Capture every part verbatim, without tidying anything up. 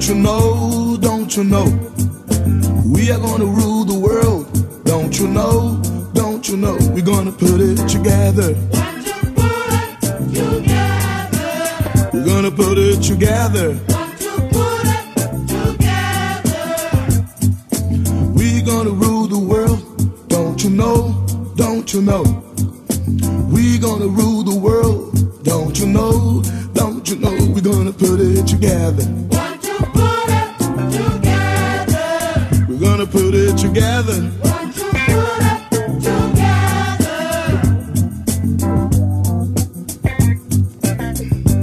Don't you know, don't you know, we are gonna rule the world. Don't you know, don't you know, we're gonna put it together. Want to put it together. We're gonna put it together. Want to put it together. We're gonna rule the world. Don't you know, don't you know, we're gonna rule the world. Don't you know, don't you know, we're gonna put it together. Put it together. Want to put it together.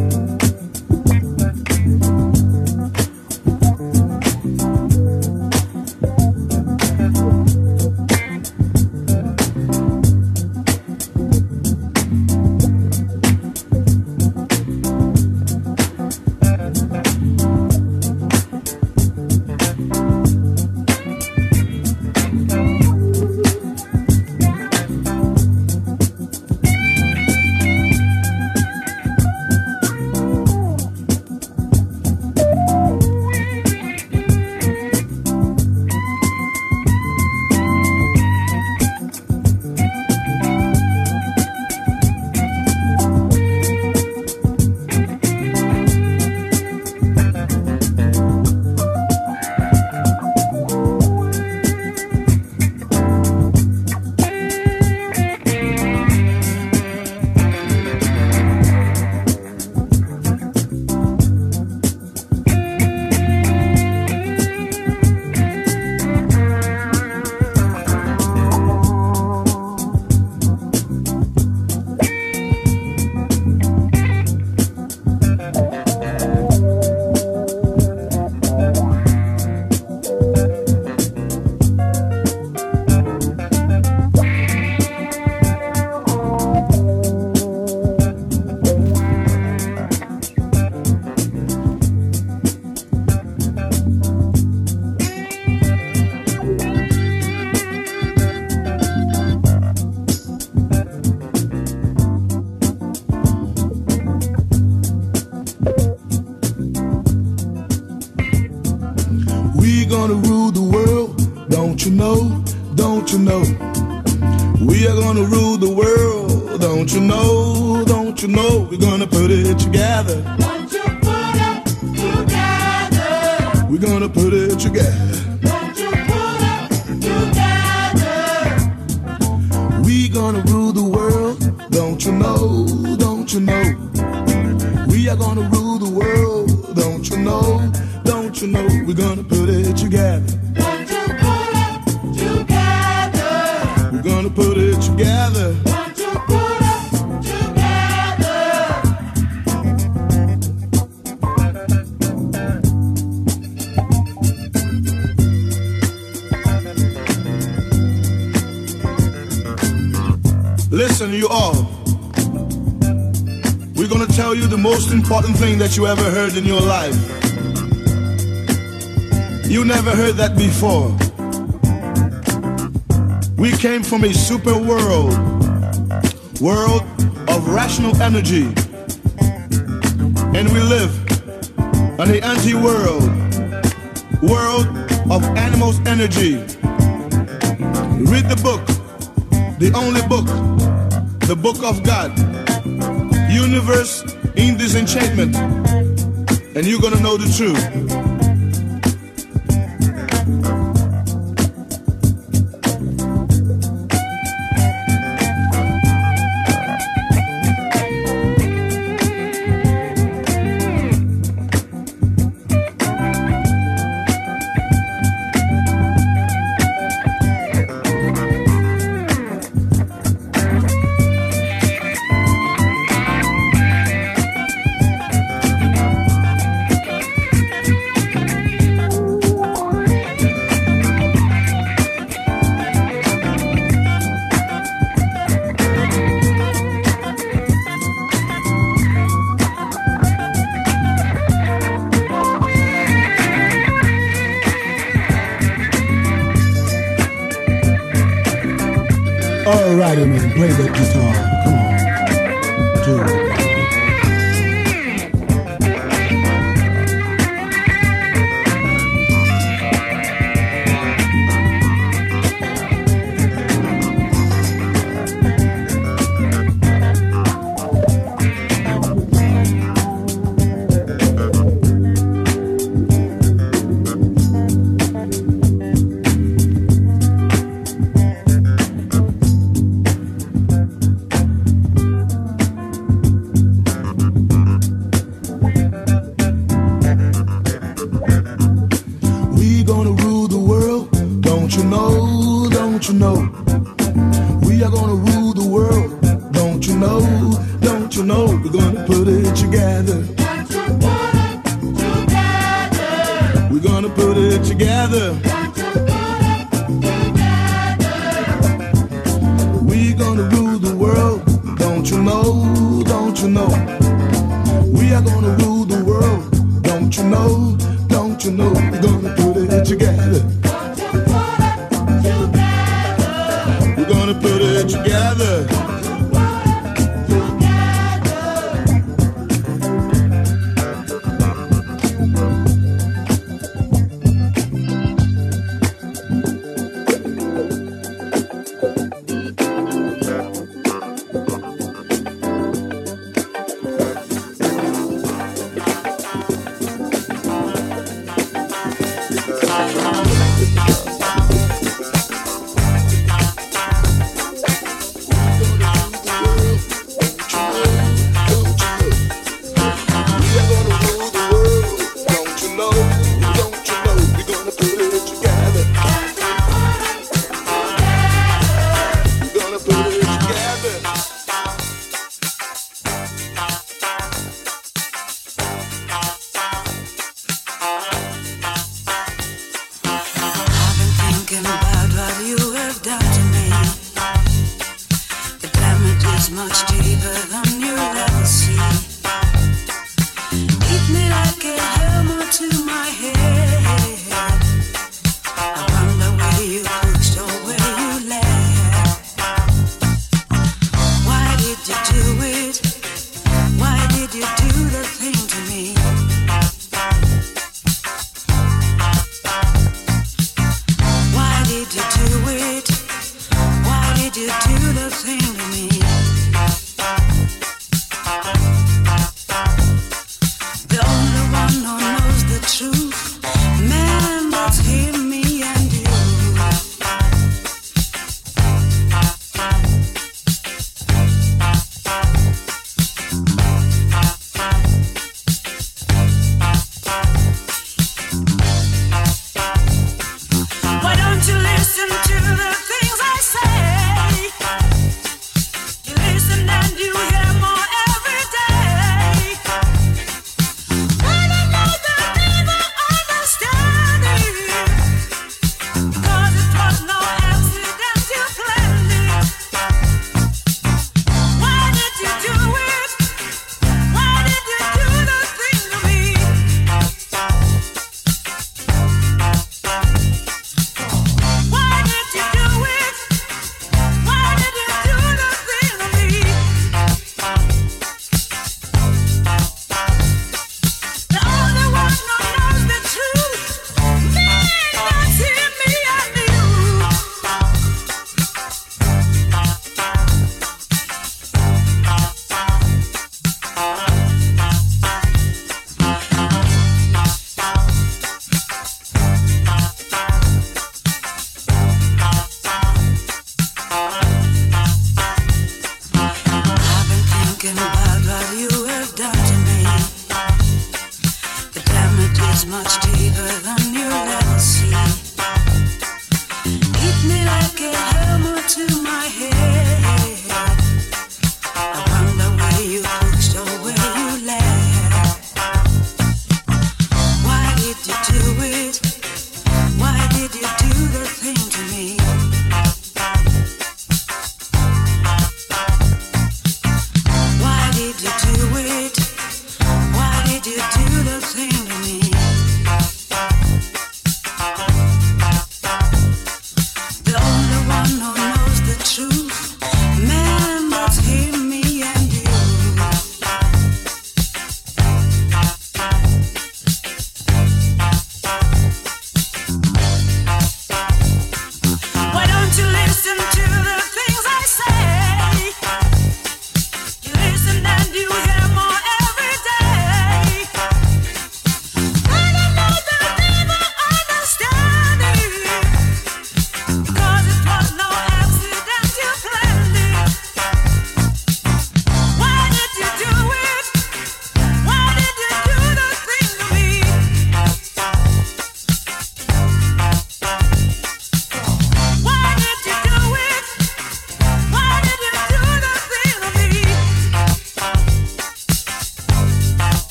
We're gonna rule the world, don't you know, don't you know, we are gonna rule the world, don't you know, don't you know, we're gonna put it together. Won't you put it together? We're gonna put it together. Won't you put it together? We're gonna rule the world, don't you know, don't you know, we are gonna rule the world, don't you know, don't you know, we're gonna put it together. Want to put it together. We're gonna put it together. Want to put it together. Listen, you all. We're gonna tell you the most important thing that you ever heard in your life. You never heard that before. We came from a super world, world of rational energy, and we live on the anti-world, world of animals energy. Read the book, the only book, the book of God, universe in disenchantment, and you're gonna know the truth. Alright, I mean, play that guitar. Come on. Do it. don't you know? We are gonna rule the world, don't you know? Don't you know? We're gonna put it together. Don't you put it together? We're gonna put it together. Don't you put it together? We're gonna rule the world, don't you know? Don't you know? We are gonna rule the world, don't you know? Don't you know? We're gonna put it together. Together.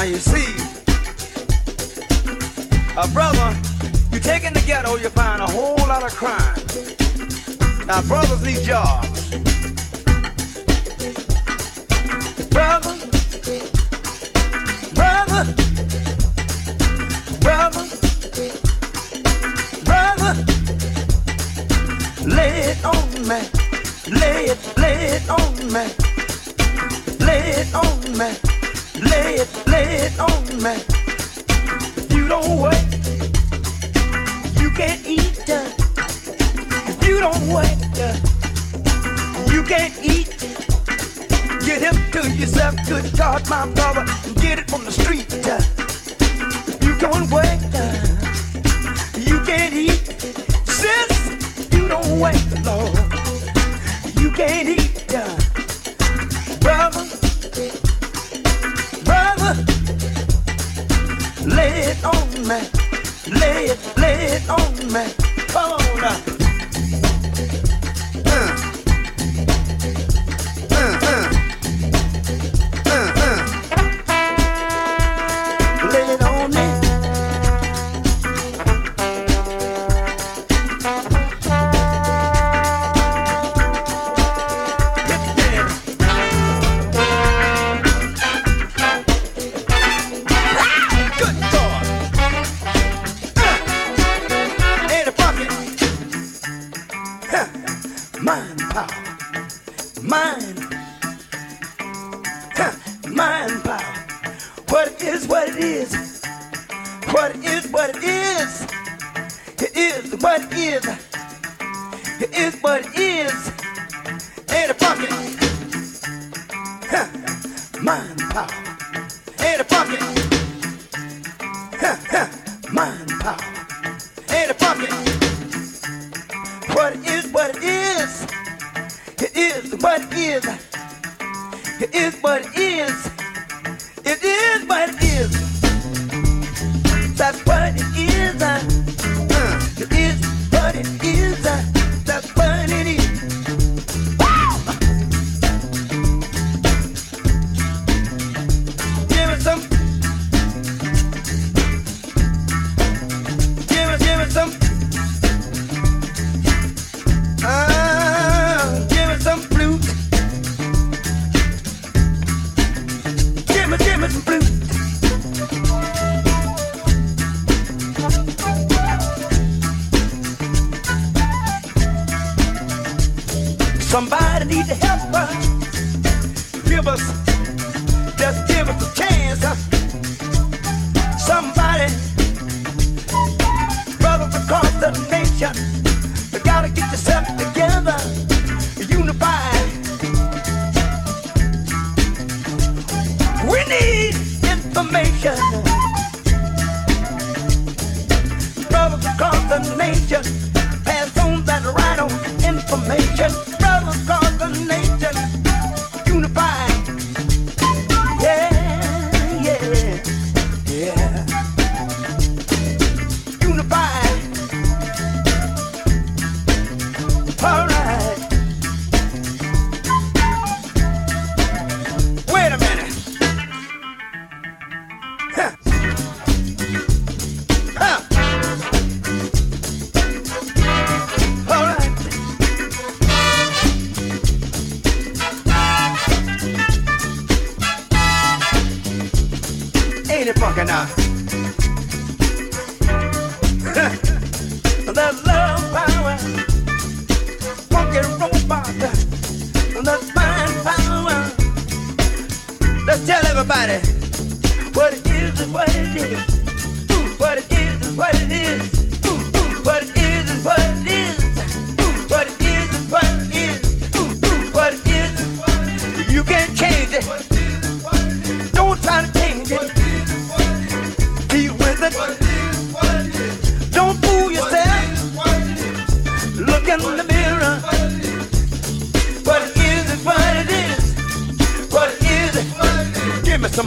Now you see, a brother, you take in the ghetto, you find a whole lot of crime. Now brothers need jobs. Brother, brother, brother, brother, lay it on me, lay it, lay it on me, lay it on me, lay it, lay it on me. You don't work, you can't eat. If you don't work, you can't eat. Get hip to yourself, good God, my brother, and get it from the street. You don't wait, you can't eat. Sis, you don't wait, Lord, you can't eat. Brother, brother, lay it on me, lay it, lay it on me. Come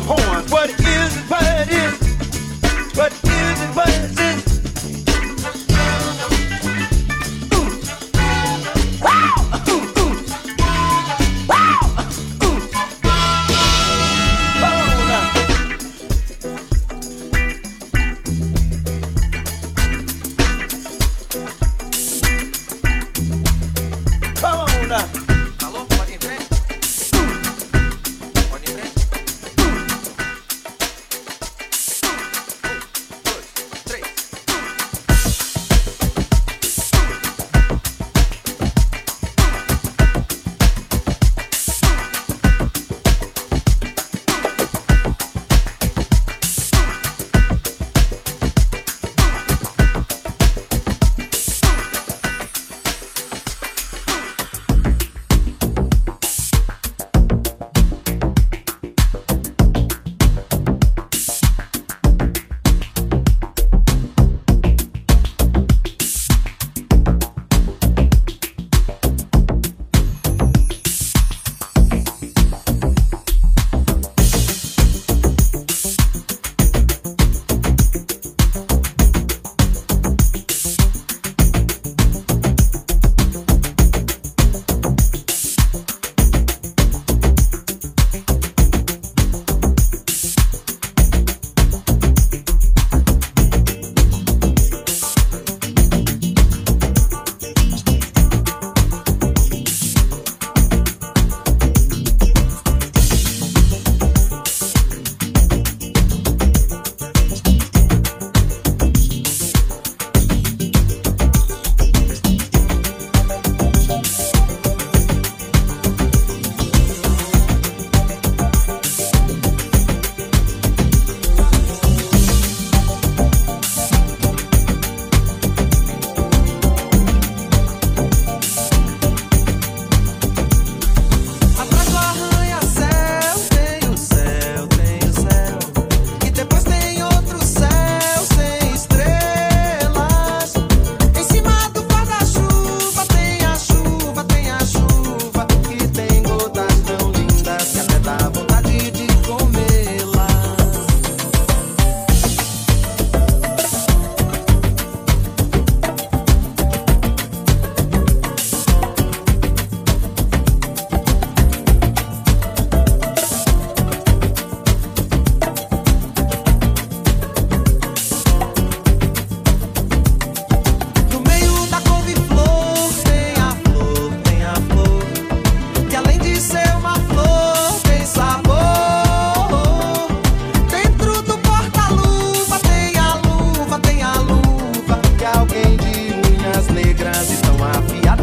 on now.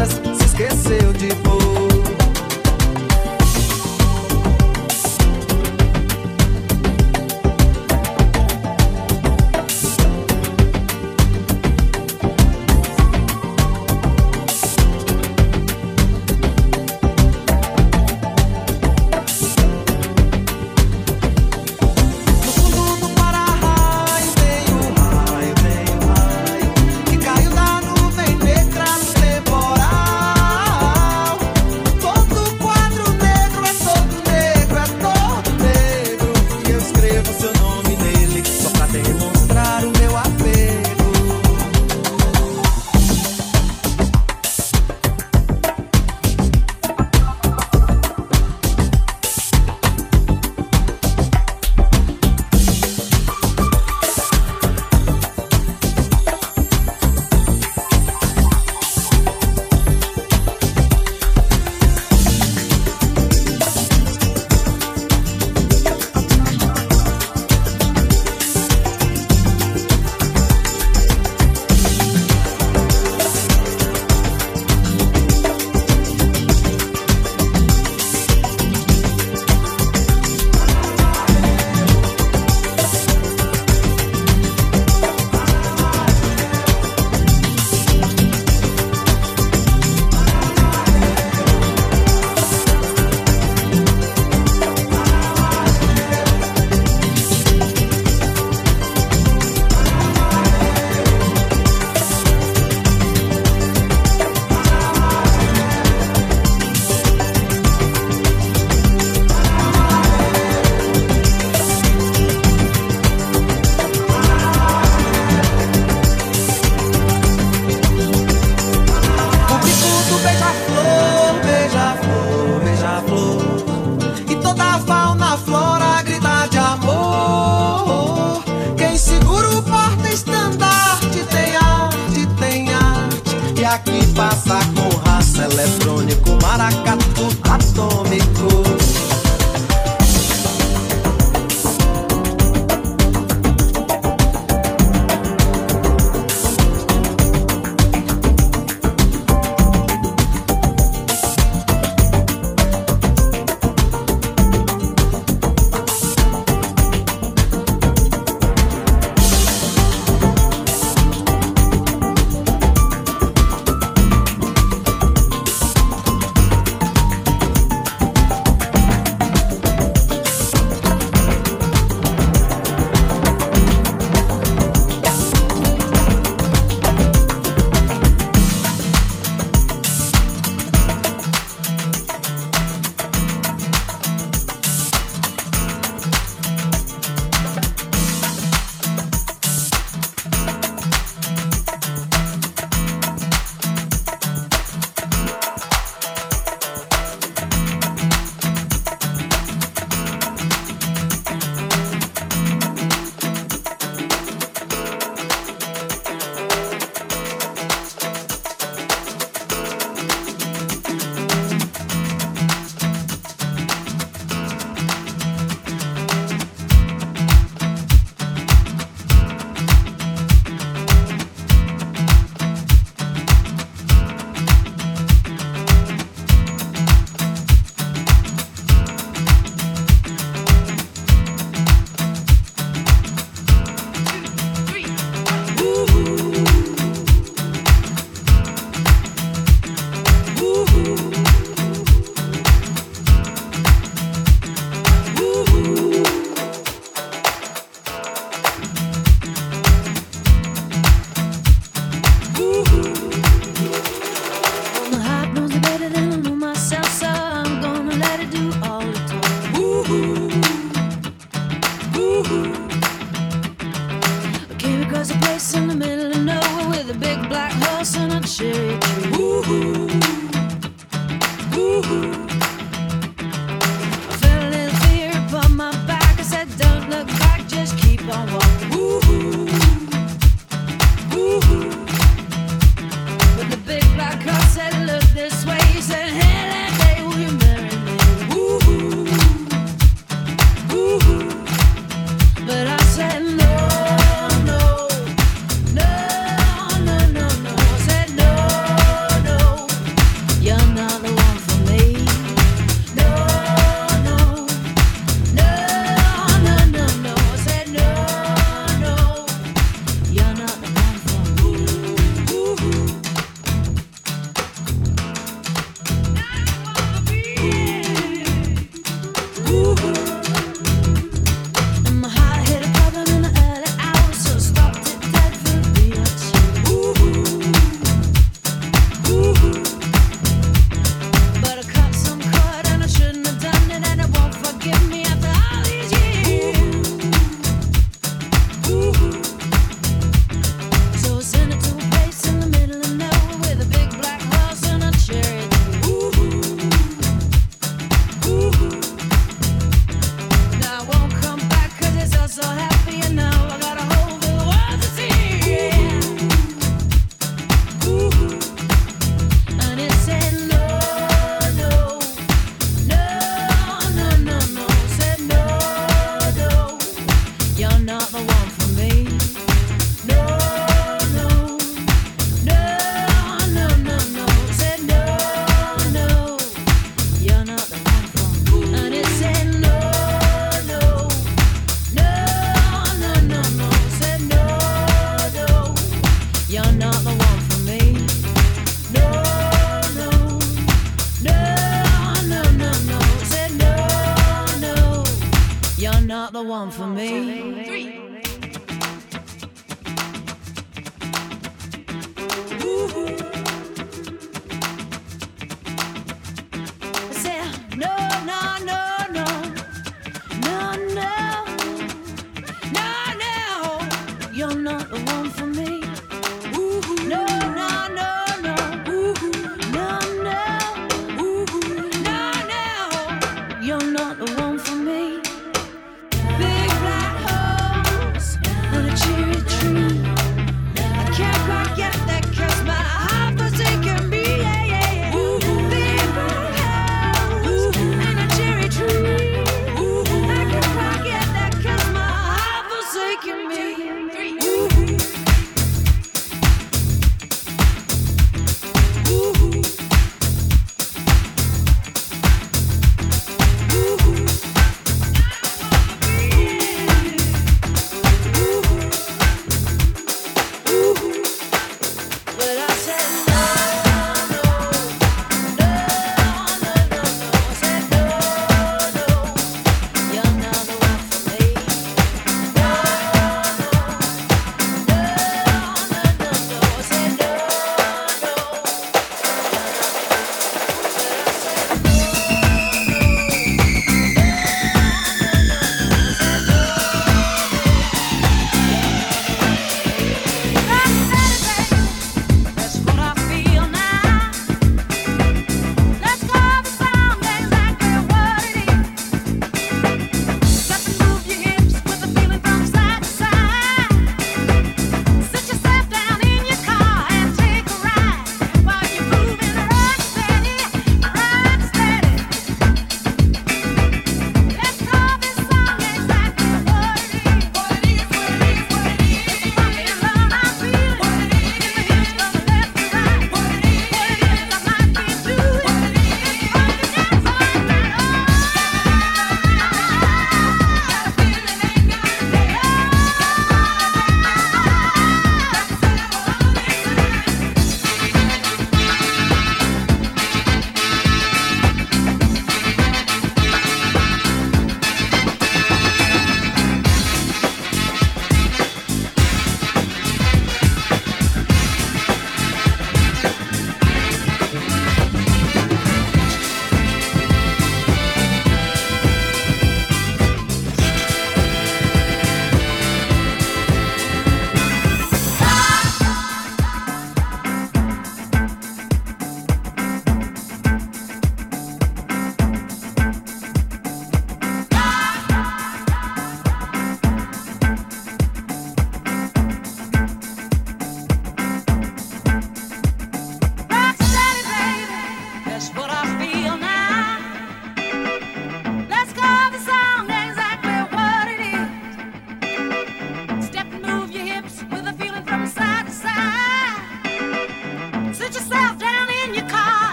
máscaras, se esqueceu de pôr. another one for me. Three. You're not the one for me. Big black hole.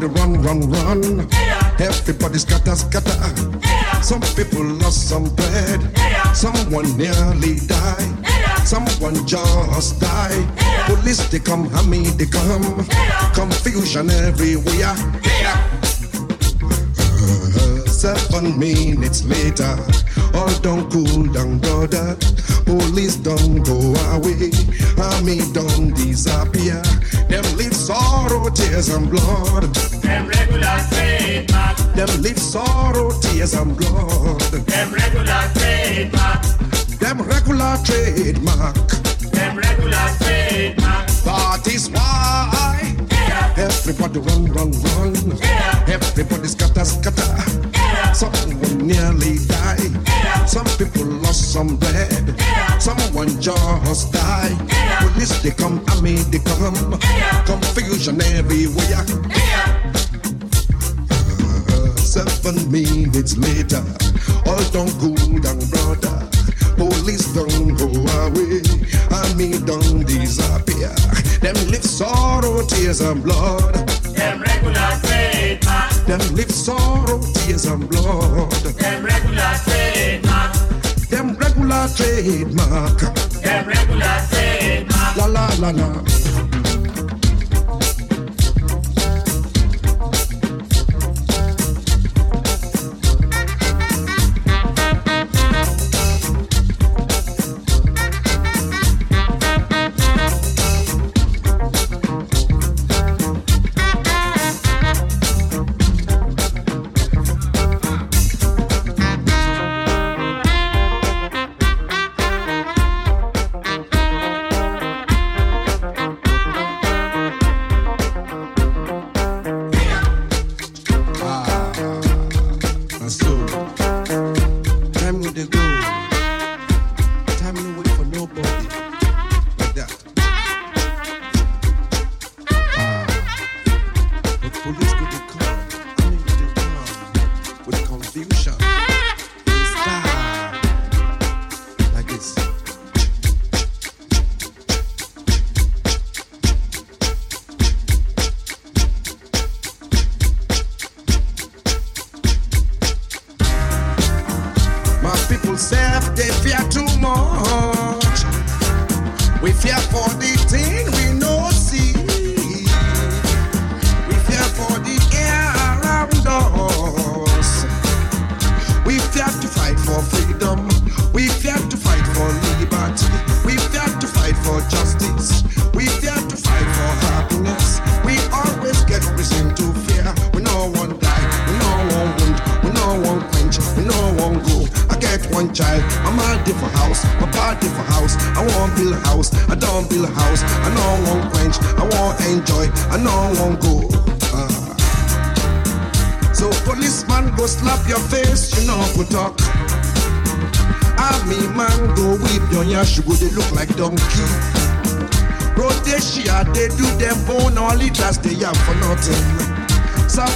Everybody run, run, run. Everybody scatter, scatter. Some people lost some bread. Someone nearly died. Someone just died. Police they come, army they come. Confusion everywhere. Uh, seven minutes later, all don't cool down, brother. Police don't go away. Army don't disappear. Them leave sorrow, tears and blood. Them regular trademark. Them leave sorrow, tears and blood. Them regular trademark. Them regular trademark. Them regular trademark. That is why yeah. Everybody run, run, run. Yeah. Everybody scatter, scatter. Yeah. Someone nearly died. Yeah. Some people lost some bread. Yeah. Someone just died. Yeah. Police they come, army they come. Yeah. Confusion everywhere. Yeah. Uh, seven minutes later, all done cool down, brother. Police don't go away. Army don't disappear. Them live sorrow, tears and blood. Them regular trademark. Them live sorrow, tears and blood. Them regular trademark. Them regular trademark. Them regular trademark. La la la la.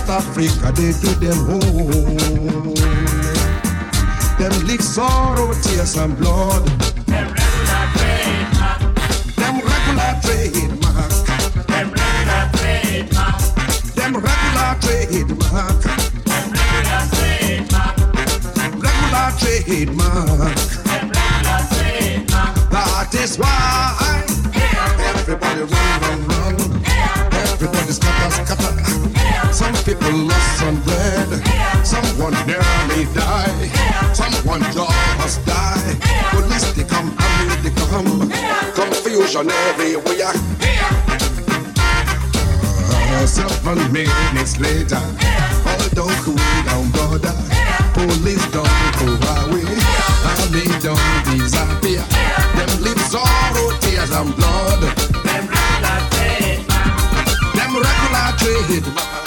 Africa, they do them home. Them lick sorrow, tears and blood. Them regular trademark. Them regular trademark. Them regular trademark. Them regular trademark. Them regular trademark. Regular trademark. Them regular trademark. That is why yeah. Everybody run, run, run. Yeah. Everybody scatter, scatter. Some people lost some bread. Yeah. Someone nearly died. Yeah. Someone just died. Yeah. Police they come, army they come. Yeah. Confusion everywhere. Yeah. Uh, seven minutes later, yeah. All don't cool down, brother. Yeah. Police don't go away. Yeah. Army don't disappear. Yeah. Them live sorrow, tears and blood. Them regular trademark. Them regular trademark.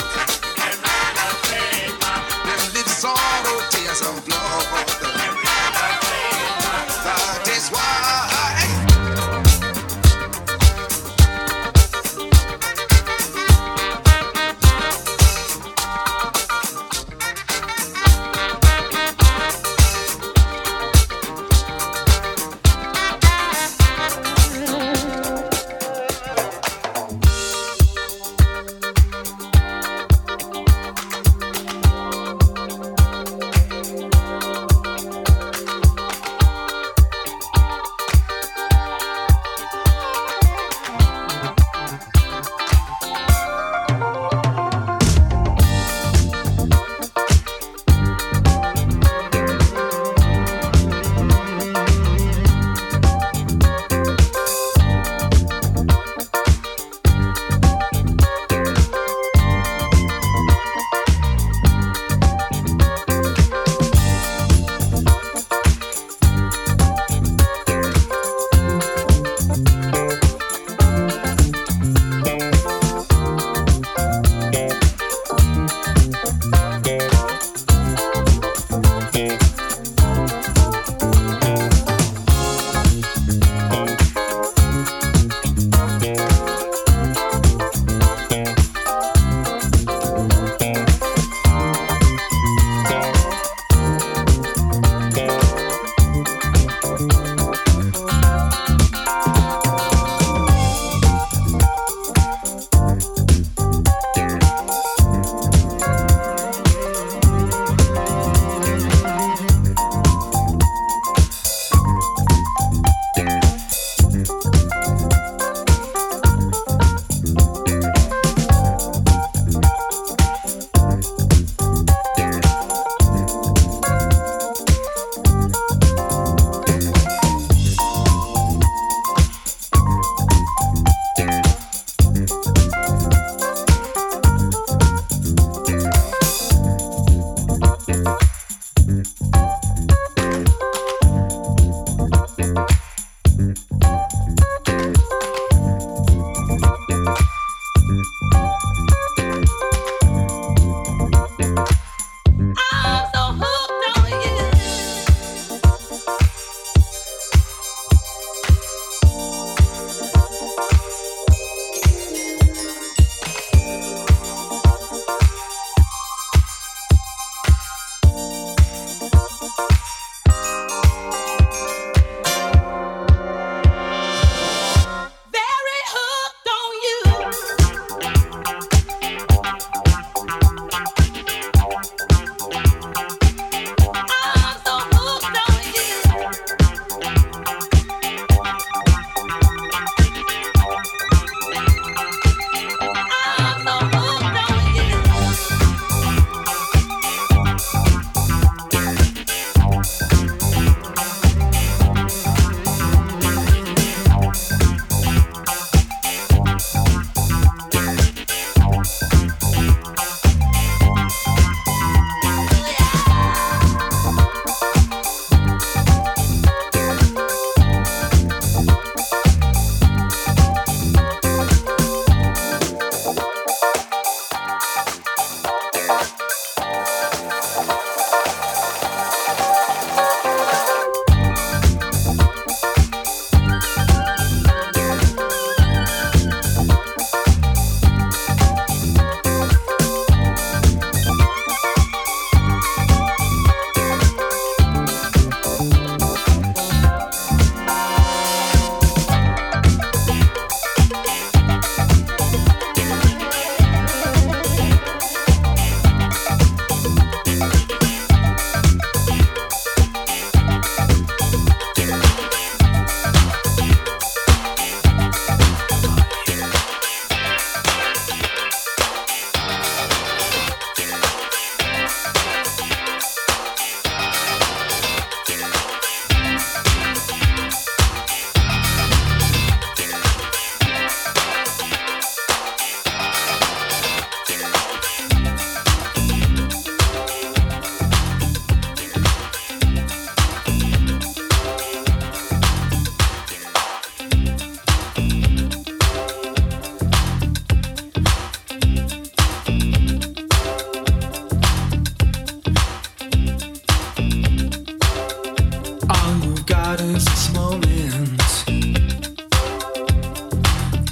hardest small-ins.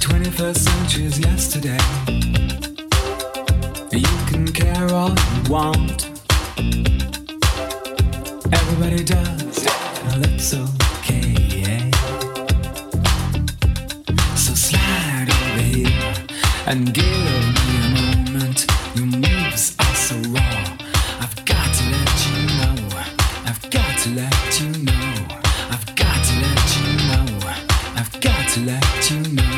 twenty-first century's yesterday. You can care all you want. Everybody does, now that's okay. So slide over here and give me a moment. Your moves are so raw. I've got to let you know. I've got to let you know. I've got to let you know. I've got to let you know.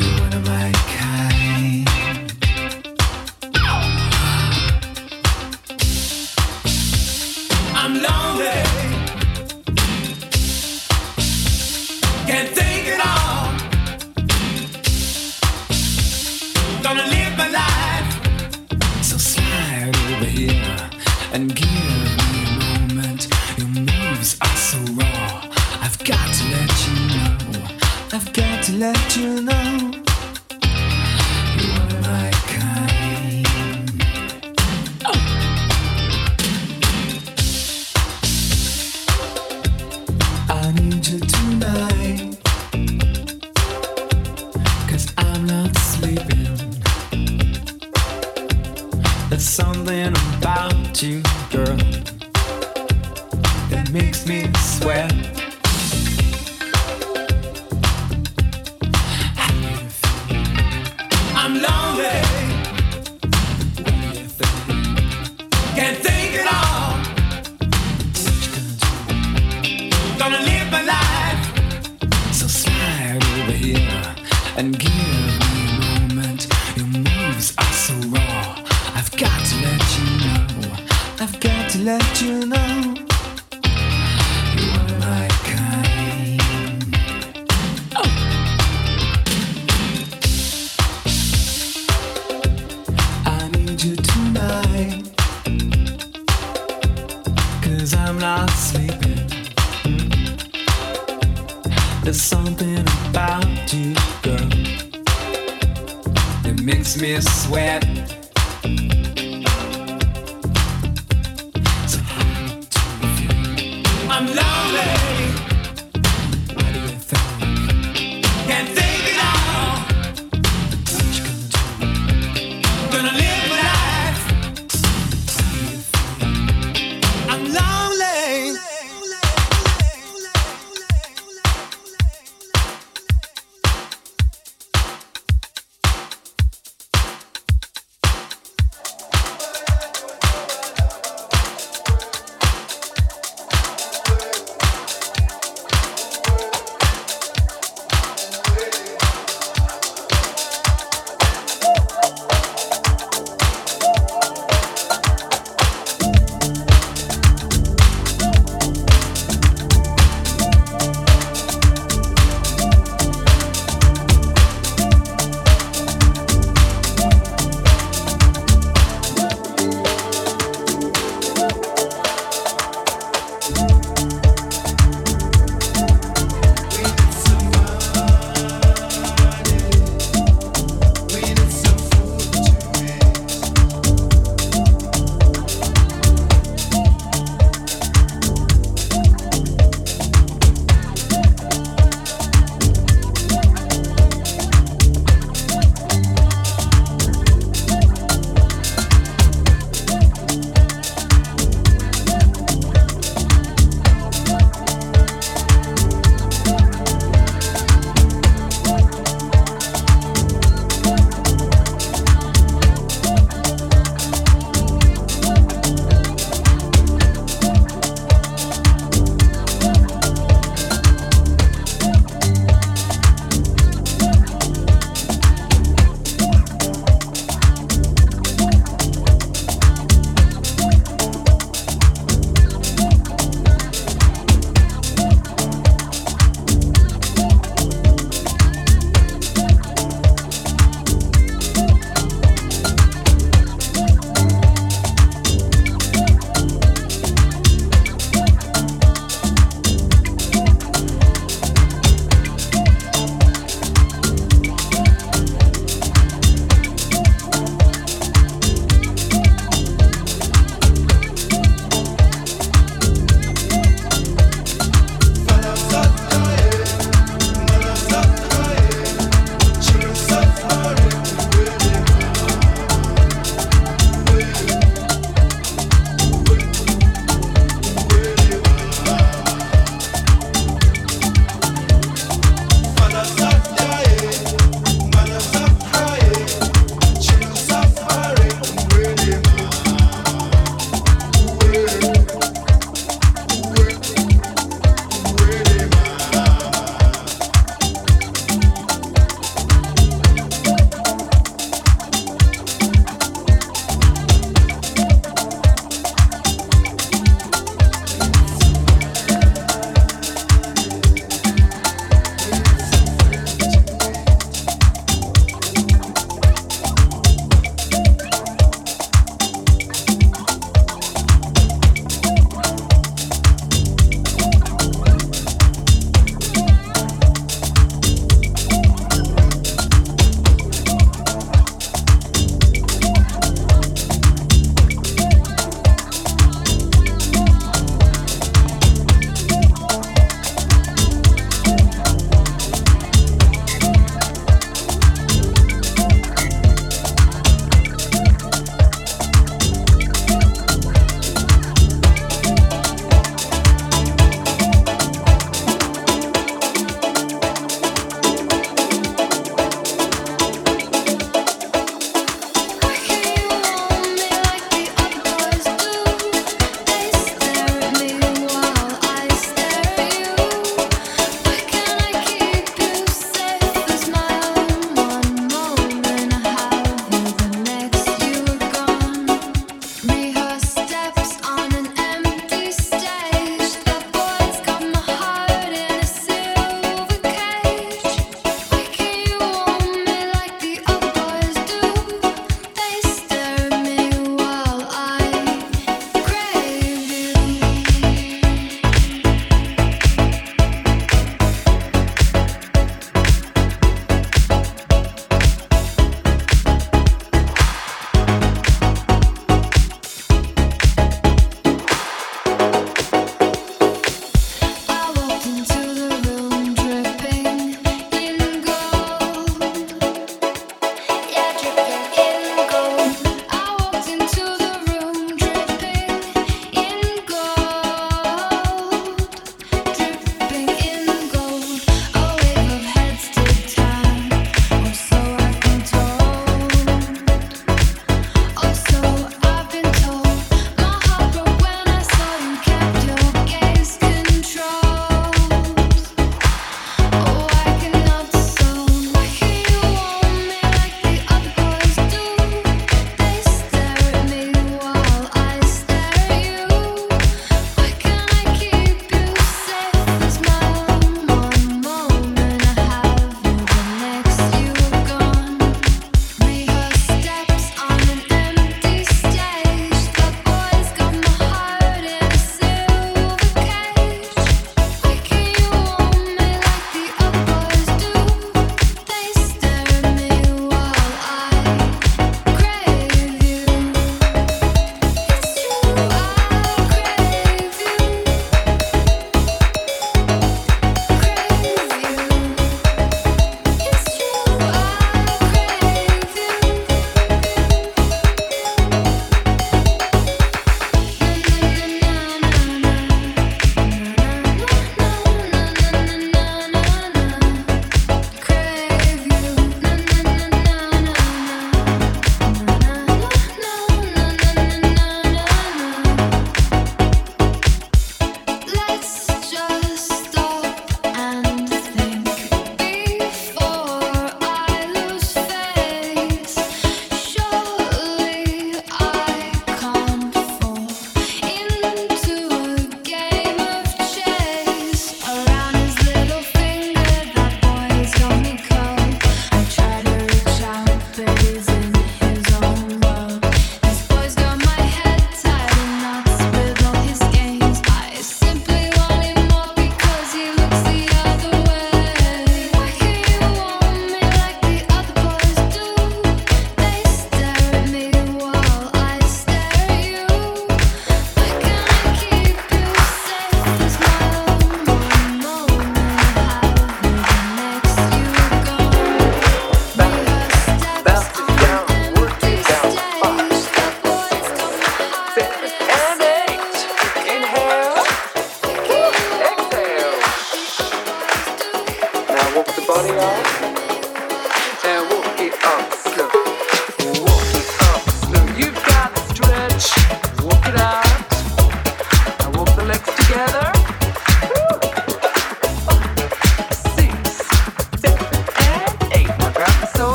You're one of my kind. I'm lonely. Can't take it all. Gonna live my life. So slide over here and give me a moment. Your moves are so raw. I've got to let you know. I've got to let you know. You're my kind. I need you tonight, 'cause I'm not sleeping. There's something about you, girl, that makes me sweat. I'm lonely. Can't think at all. Gonna live my life. So slide over here and give me a moment. Your moves are so raw. I've got to let you know. I've got to let you know. You're my kind. I need you tonight, 'cause I'm not sleeping. There's something about you, girl, that makes me sweat. So hard to refuse. I'm lonely. What do you think? Can't think at all. What you gonna do? Gonna live my life. What do you think? I'm lonely.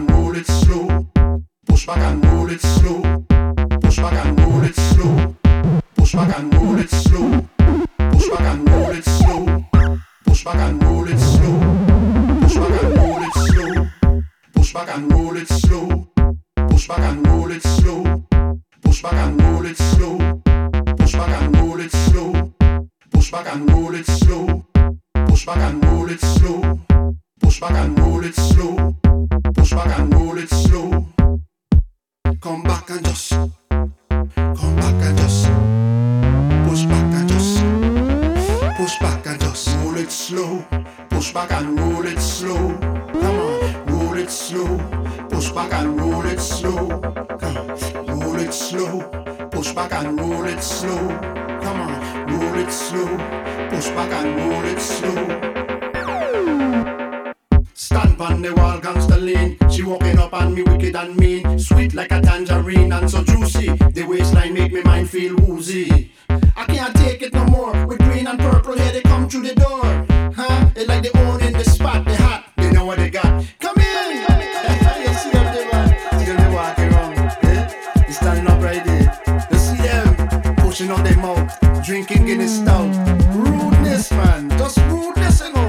and roll it slow. Push back and roll it slow. Push back and roll it slow. Push back and roll it slow. Push back and roll it slow. Push back and roll it slow. Push back and roll it slow. Push back and roll it slow. Push back and roll it slow. Push back and roll it slow. Push back and roll it slow. Push back and roll it slow. Push back and roll it slow. Push back and roll it slow. Push back and roll it slow. Come back and just. Come back and just. Push back and just. Push back and just. Roll it slow. Push back and roll it slow. Come on, roll it slow. Push back and roll it slow. Come on, roll it slow. Push back and roll it slow. Come on, roll it slow. Push back and roll it slow. Stamp on the wall, gangster lean. She walking up on me wicked and mean. Sweet like a tangerine and so juicy. The waistline make me mind feel woozy. I can't take it no more. With green and purple here they come through the door. Huh? They like they own in the spot. They hot, they know what they got. Come in! Come in, come in, come in. You see them, they walk. See them, they walk around. Eh? They standing up right there. You see them pushing out their mouth. Drinking Guinness stout. Rudeness, man. Just rudeness, you know.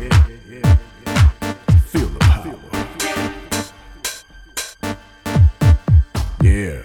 Feel the power. Yeah.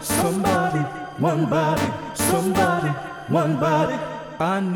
Somebody, one body. Somebody, one body. Find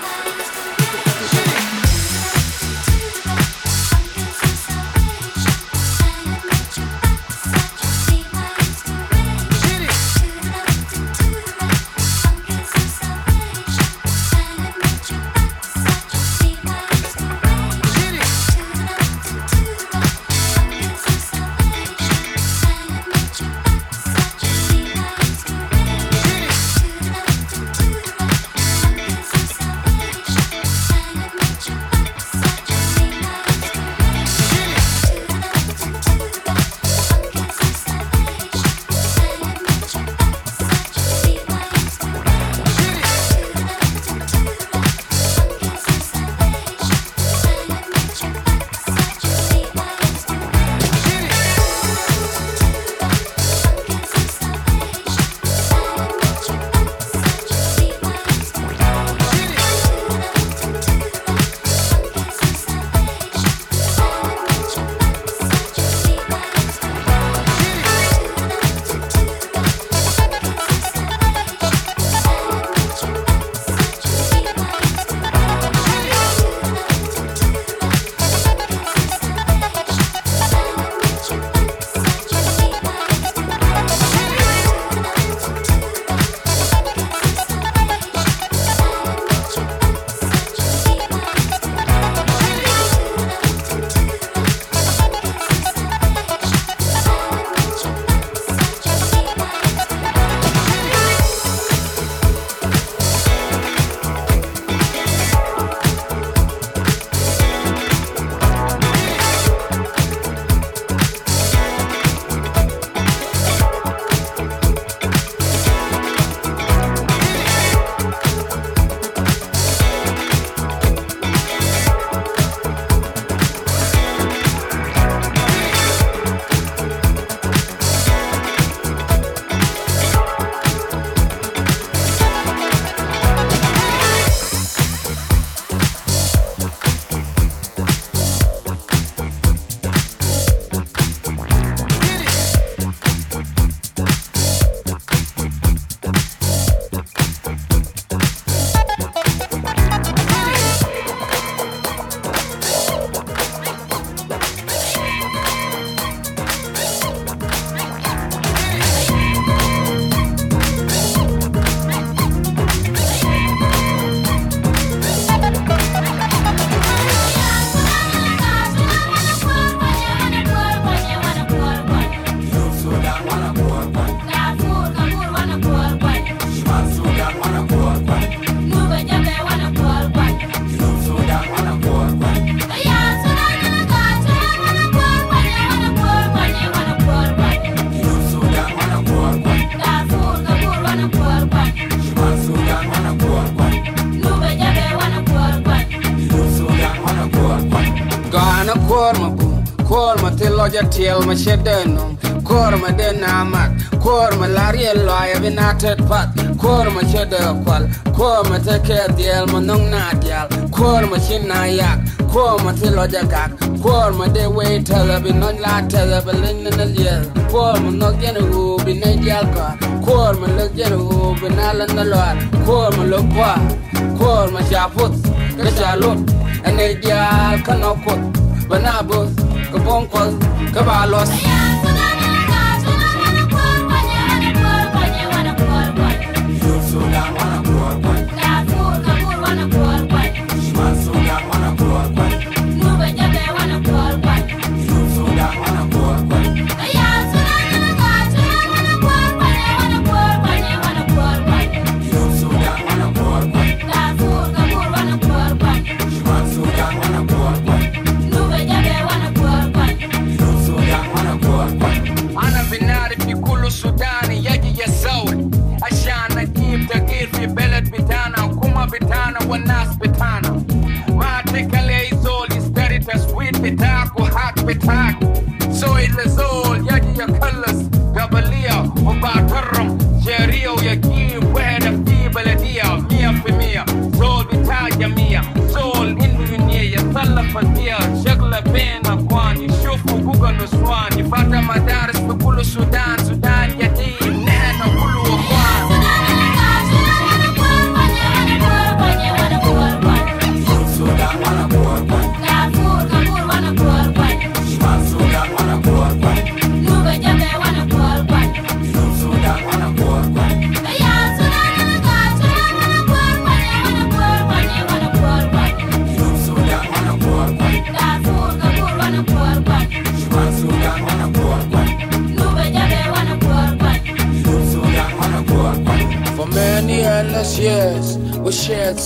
my message in the bottle. Somebody, one body, somebody, one body for somebody, one body, somebody, one body, somebody, one body. I need somebody. Ooh, oh, still lodge till my shed no core my den amat core my lariel I have been at pat core my shed qual core my take deal my nong na dial core my shin na yak core my still lodge gak core my the way tell I been on la tell I been in the year core my no get who be na dial core my look get who be na la na lord core my look qua core my shaput gachalot and a dial kanokot banabos kabonkos kabalos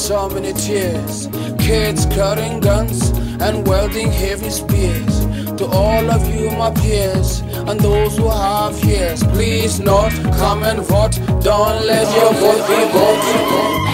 so many tears, kids carrying guns and wielding heavy spears. To all of you my peers and those who have ears, please not come and vote, don't let your vote be bought.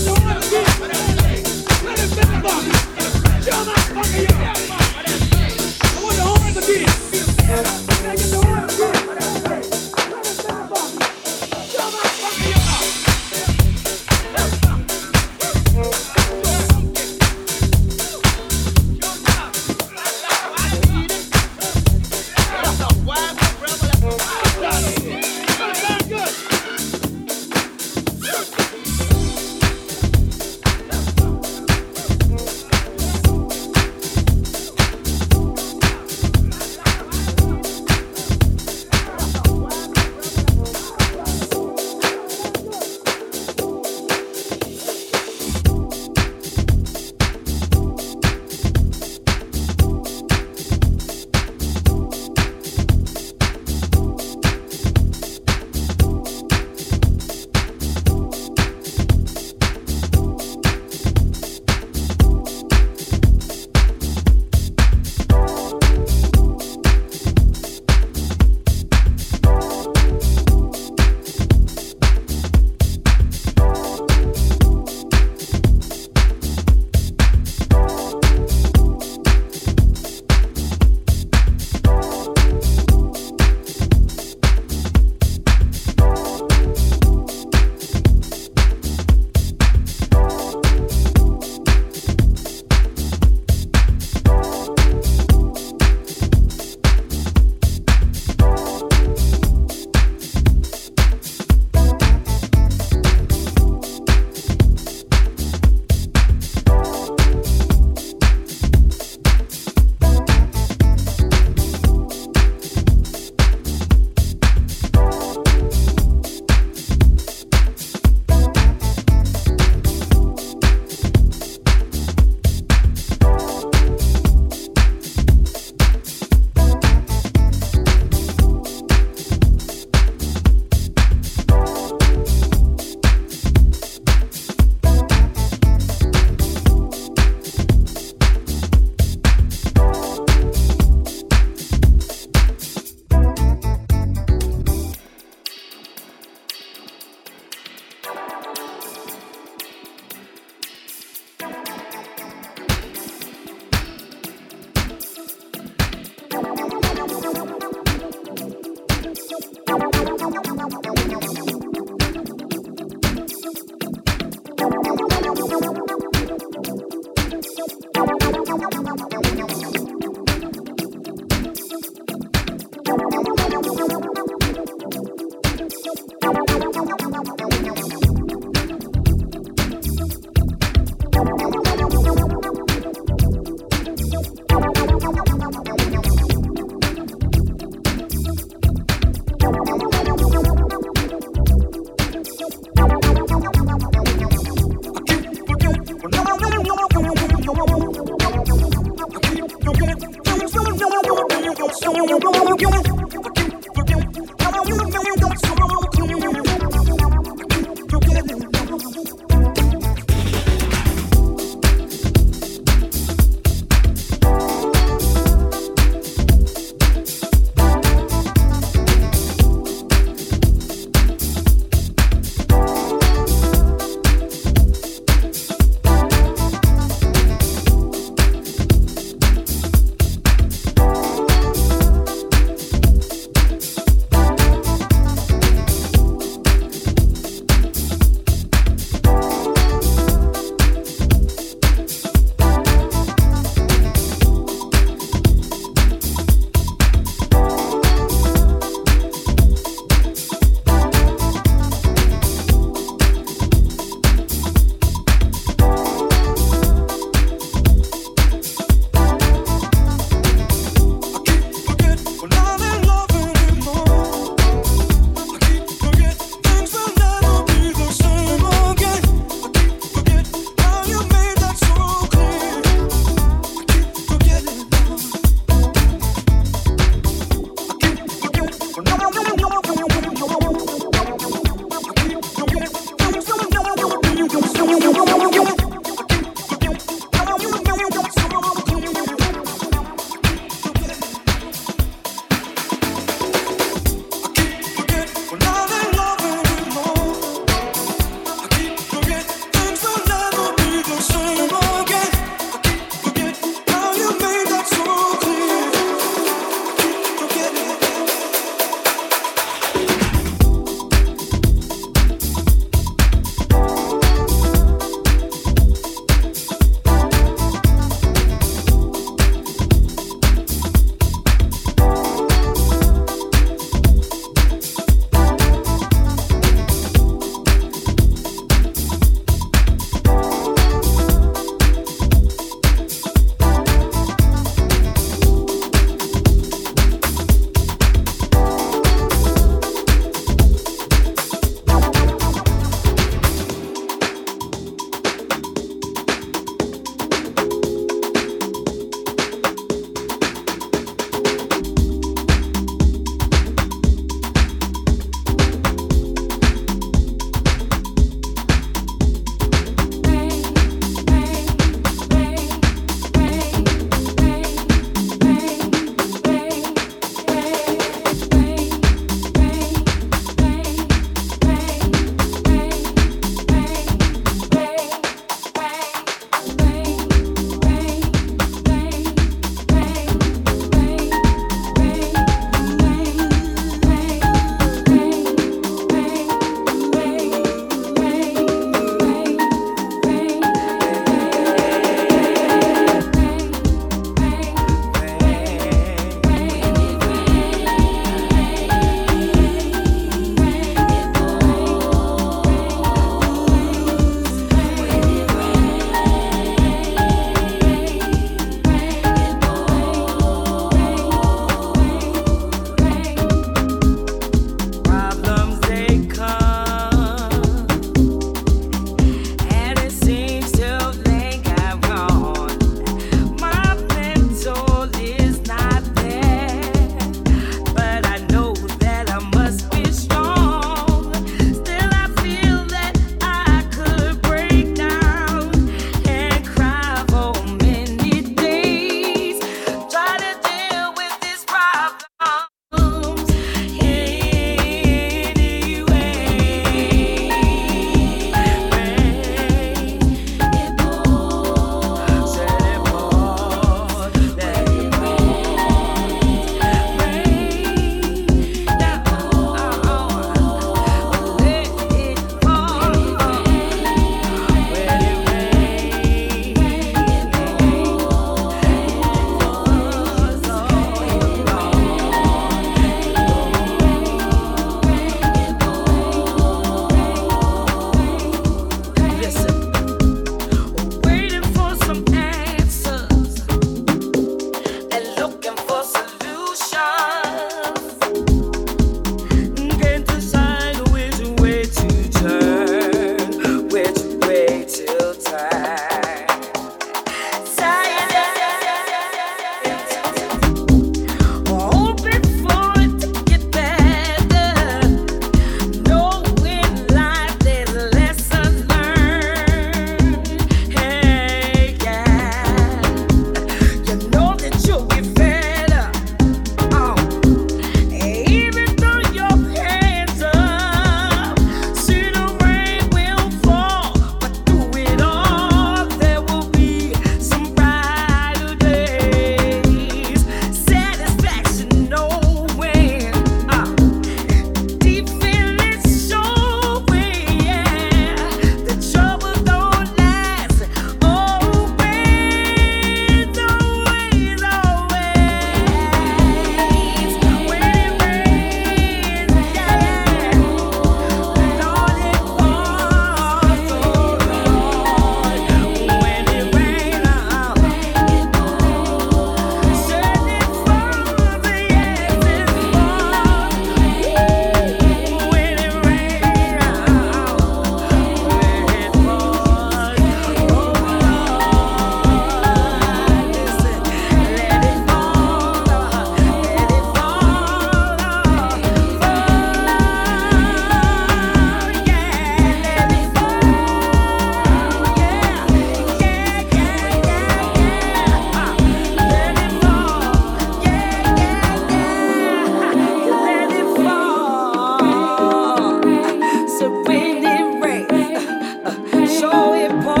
so important.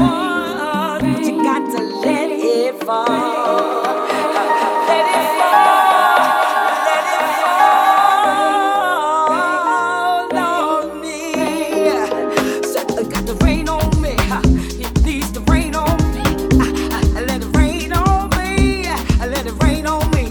You got to let it fall. Let it fall. Let it fall on me. So I got the rain on me. It needs to rain on me. I let it rain on me. I let it rain on me. I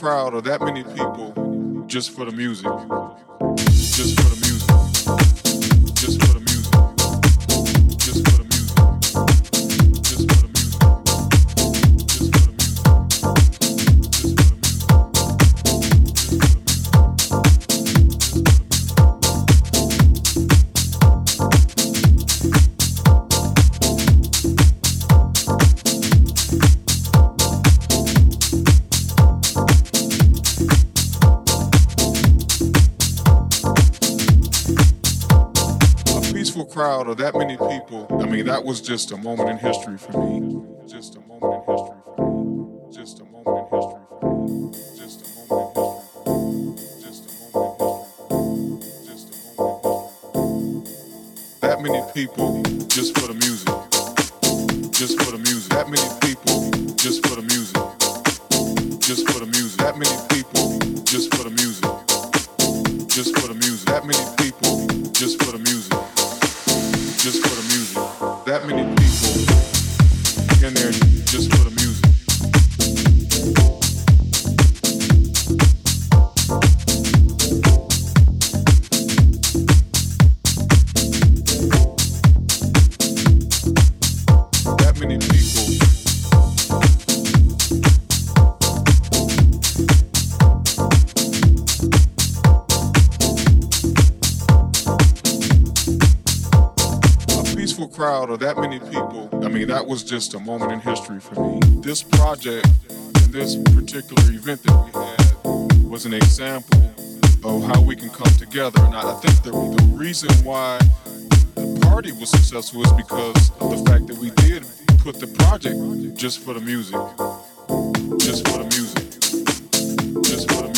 Crowd or that many people just for the music, just for the music, just for the music, just for the music. Crowd or that many people. I mean, that was just a moment in history for me. Just a moment in history for me. Just a moment in history for me. Just a moment in history. Just a moment in history. Just a moment in history. That many people just for the music. Just for the music. That many people just for the music. Just for the music. That many people just for the music. Just for the music. That many people just for the music. Just for the music. That many people in there just for the music. Crowd or that many people. I mean, that was just a moment in history for me. This project and this particular event that we had was an example of how we can come together. And I think that the reason why the party was successful is because of the fact that we did put the project just for the music. Just for the music. Just for the music.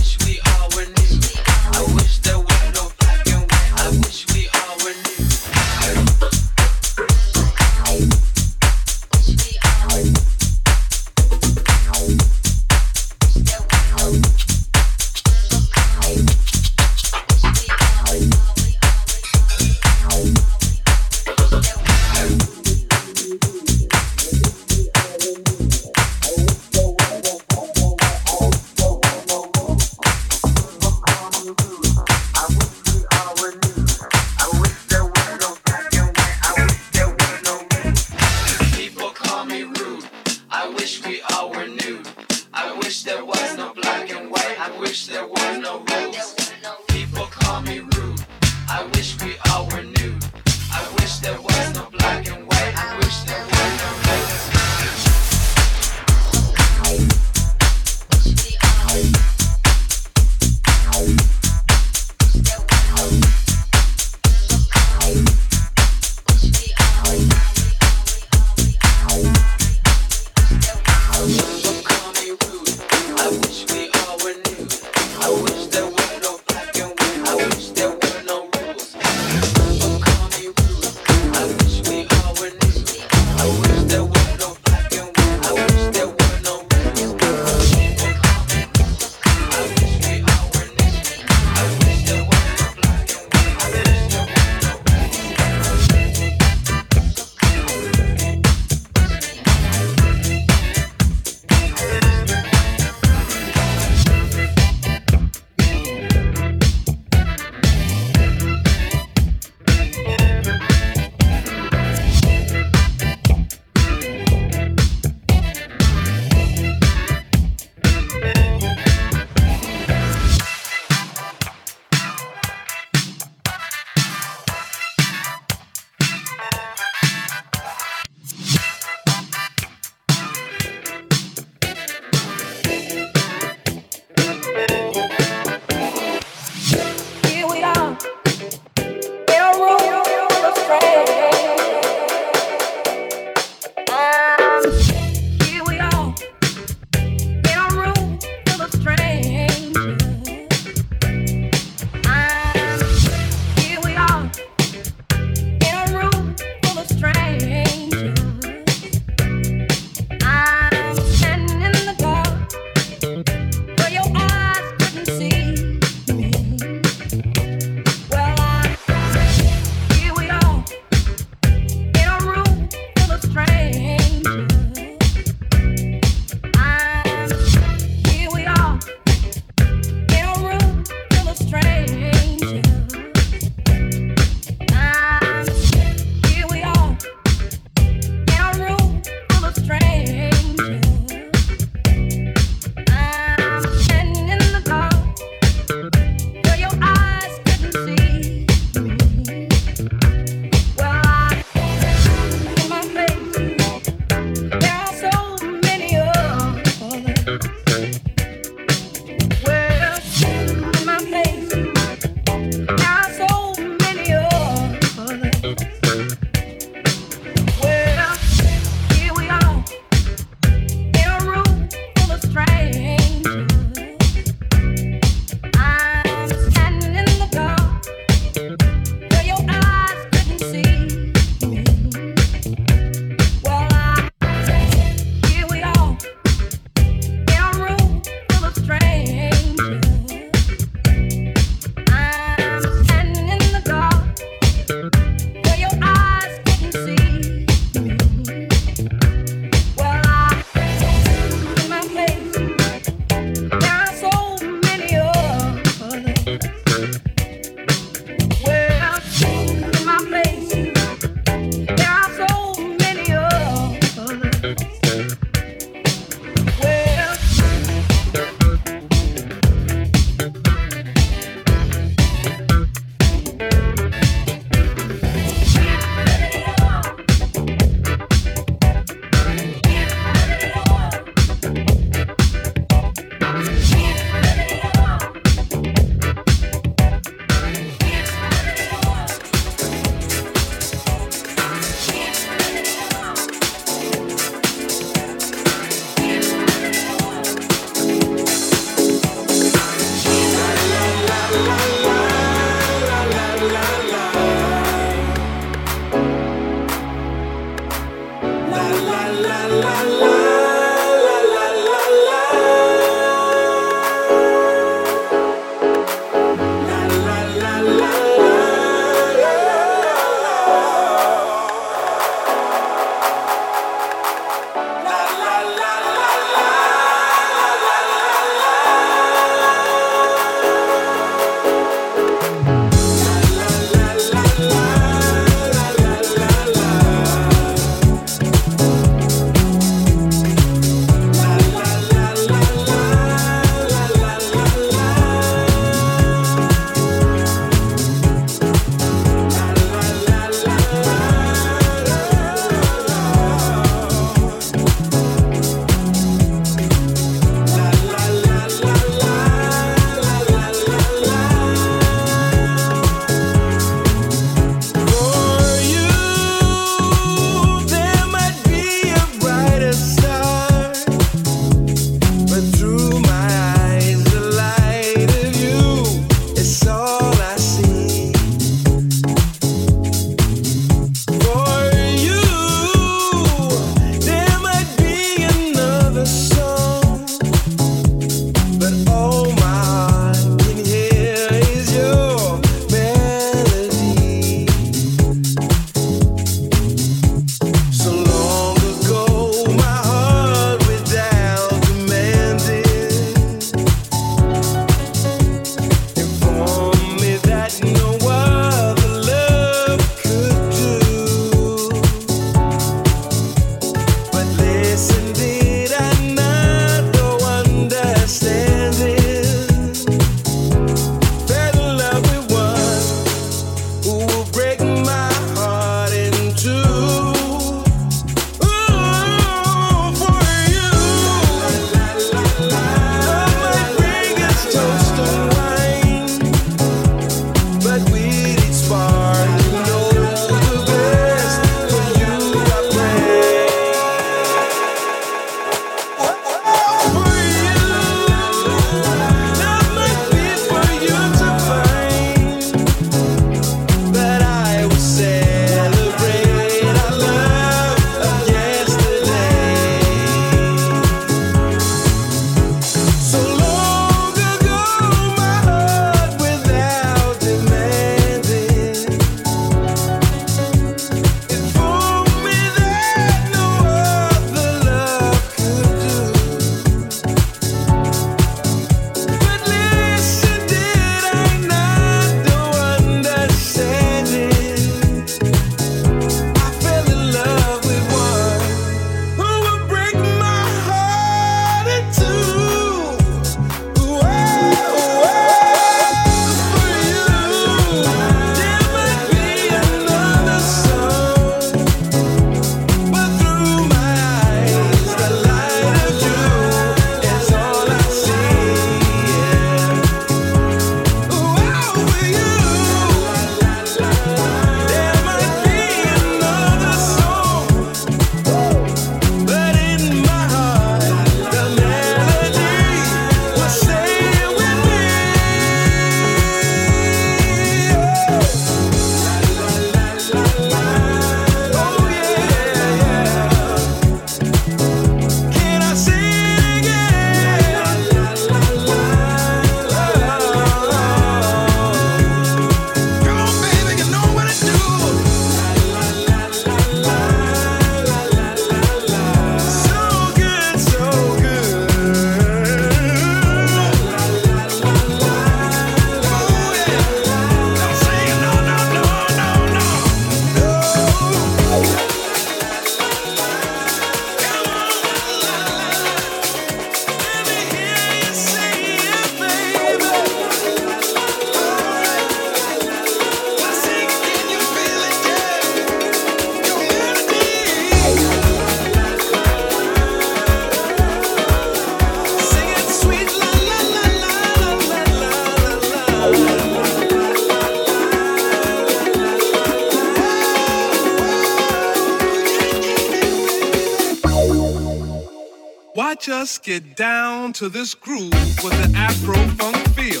watch us get down to this groove with an Afro funk feel,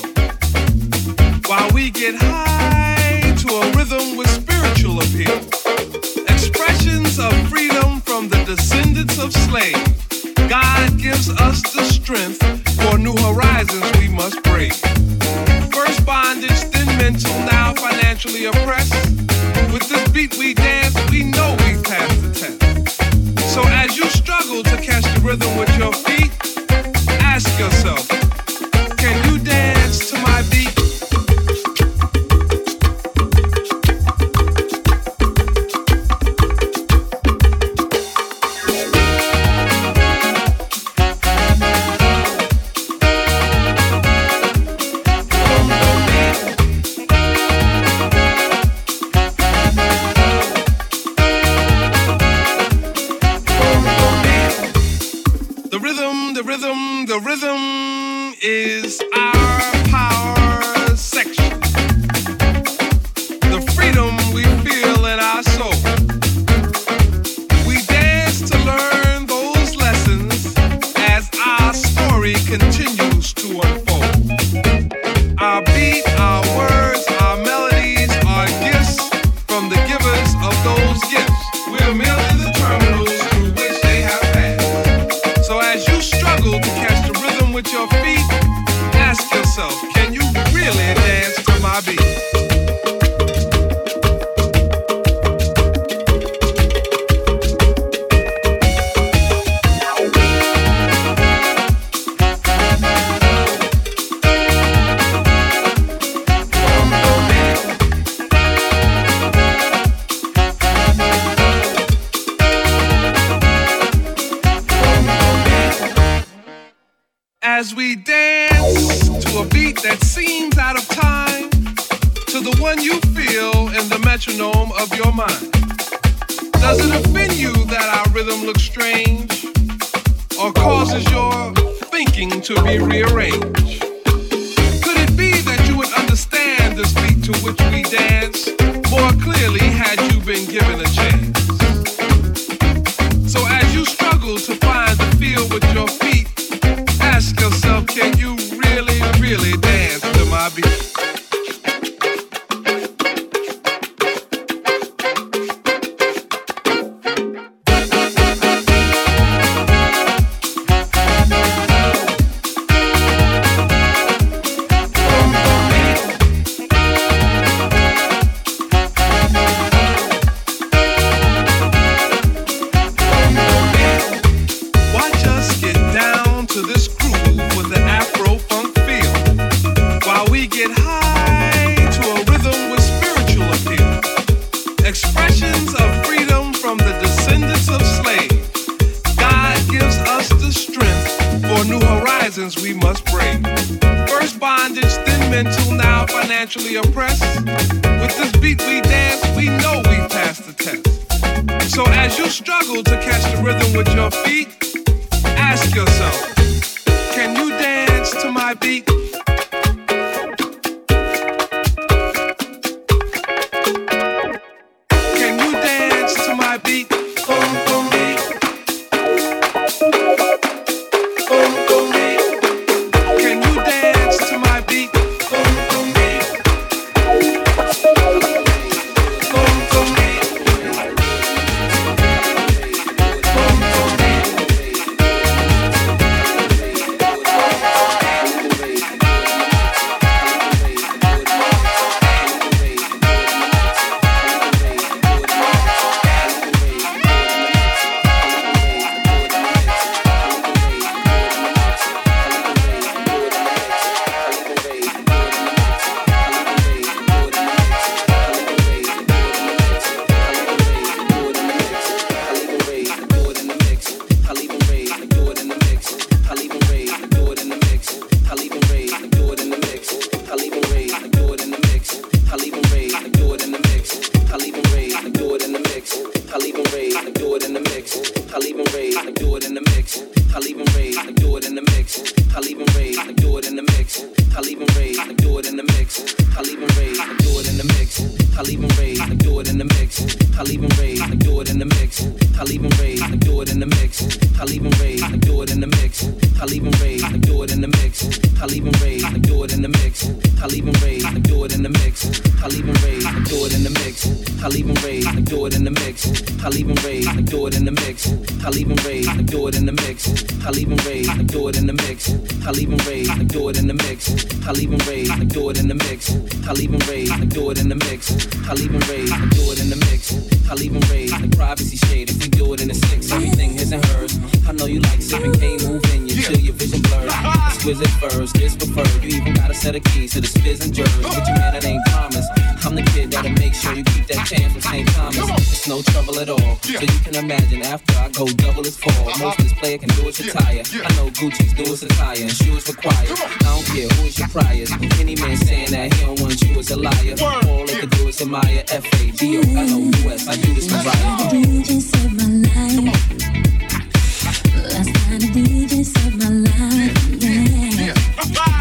while we get high to a rhythm with spiritual appeal. Expressions of freedom from the descendants of slaves. God gives us the strength for new horizons we must break. First bondage, then mental, now financially oppressed. With this beat we dance, we know we passed the test. So as you struggle to catch the rhythm with your feet, ask yourself, can you dance to my beat? As we dance to a beat that seems out of time, to the one you feel in the metronome of your mind. Does it offend you that our rhythm looks strange, or causes your thinking to be rearranged? Could it be that you would understand this beat to which we dance more clearly had you been given a chance? So as you struggle to find the feel with your feet, ask yourself, can you really, really dance to my beat? I'll even raise, I do it in the mix. mix. I'll even raise and do it in the mix. I'll even raise and do it in the mix. I'll even raise and do it in the mix. I'll even raise and do it in the mix. I'll even raise and do it in the mix. I'll even raise and do it in the mix. I'll even raise and do it in the mix. I'll even raise and do it in the mix. I'll even raise and do it in the mix. I'll even raise and do it in the mix. I'll even raise and do it in the mix. I'll even raise and do it in the mix. I'll even raise the privacy shade. If we do it in the six, everything his and hers. I know you like sipping, can't move in you till your vision blurred. Exquisite furs, this preferred. You even got a set of keys to the spiz and jurors. But you man, it ain't promise. I'm the kid that'll make sure you keep that chance from Saint Thomas. It's no trouble at all. So you can imagine after I go double as fall. Most this player can do is retire. I know Gucci's do is attire and shoes required. I don't care who is your priors. Any man saying that he don't want you is a liar. All they can do is admire F A D O L O U S. I do this to riot. Last night the D J saved my life, yeah, yeah.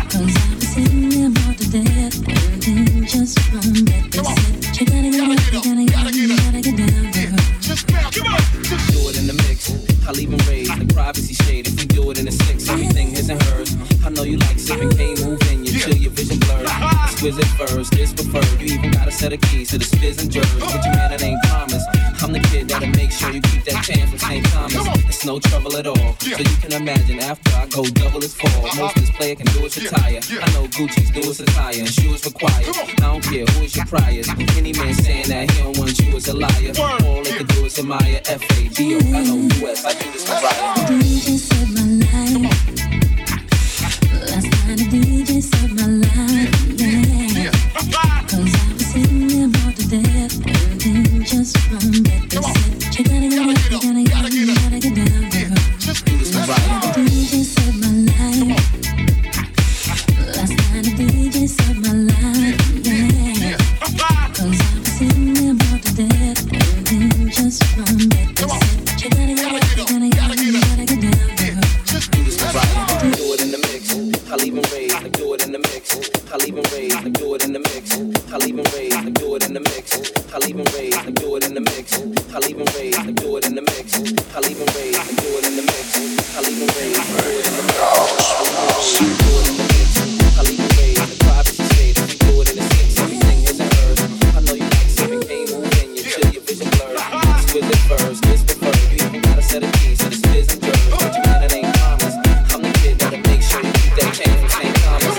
Cause I was sitting there bored to death, and then just from that they said, you gotta get up, you gotta get up, you gotta get down, girl. Just now, come on, just do it in the mix. I'll even raise the privacy shade if we do it in the six. Everything his and hers. I know you like sipping, can't move in you till your vision blurred. Exquisite furs, this preferred. You even got a set of keys to the spiz and jurors. But you man, it ain't promise. I'm the kid that'll make sure you keep that chance from Saint Thomas. It's no trouble at all. So you can imagine after I go double as fall. Most this player can do is retire. I know Gucci's do is attire and shoes required. I don't care who is your priors. Any man saying that he don't want you is a liar. All they can do is admire F A D O L O U S. I do this to riot. The D J saved my life. Last night the D J saved my life, yeah. Cause I was sitting there bored to death. Just from that they said, you gotta get up, you gotta get up, you gotta get down, girl. Just do this to riot. The D J saved my life. Last night the D J saved my life, yeah. Cause I was sitting there bored to death, and then just from that they said, you gotta get up, you gotta get up, you gotta get down, girl. Just do this to riot. Do it in the mix. I'll even raise and do it in the mix. I'll even raise and do it in the mix. I'll even raise and do it in the mix. I'll even raise and do it in the mix. I'll even raise and do it in the mix. I'll even raise and do it in the mix. I'll even raise and do it in the mix. I'll even raise and privacy shade. If you do it in the six, everything is in hers. I know you like sipping, can't move in you till your vision blurred. Exquisite furs, this preferred. You even got a set of keys to the spiz and jurors. But you man, it ain't promise. I'm the kid that'll make sure you keep that chance from Saint Thomas.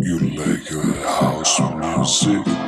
You like your house music?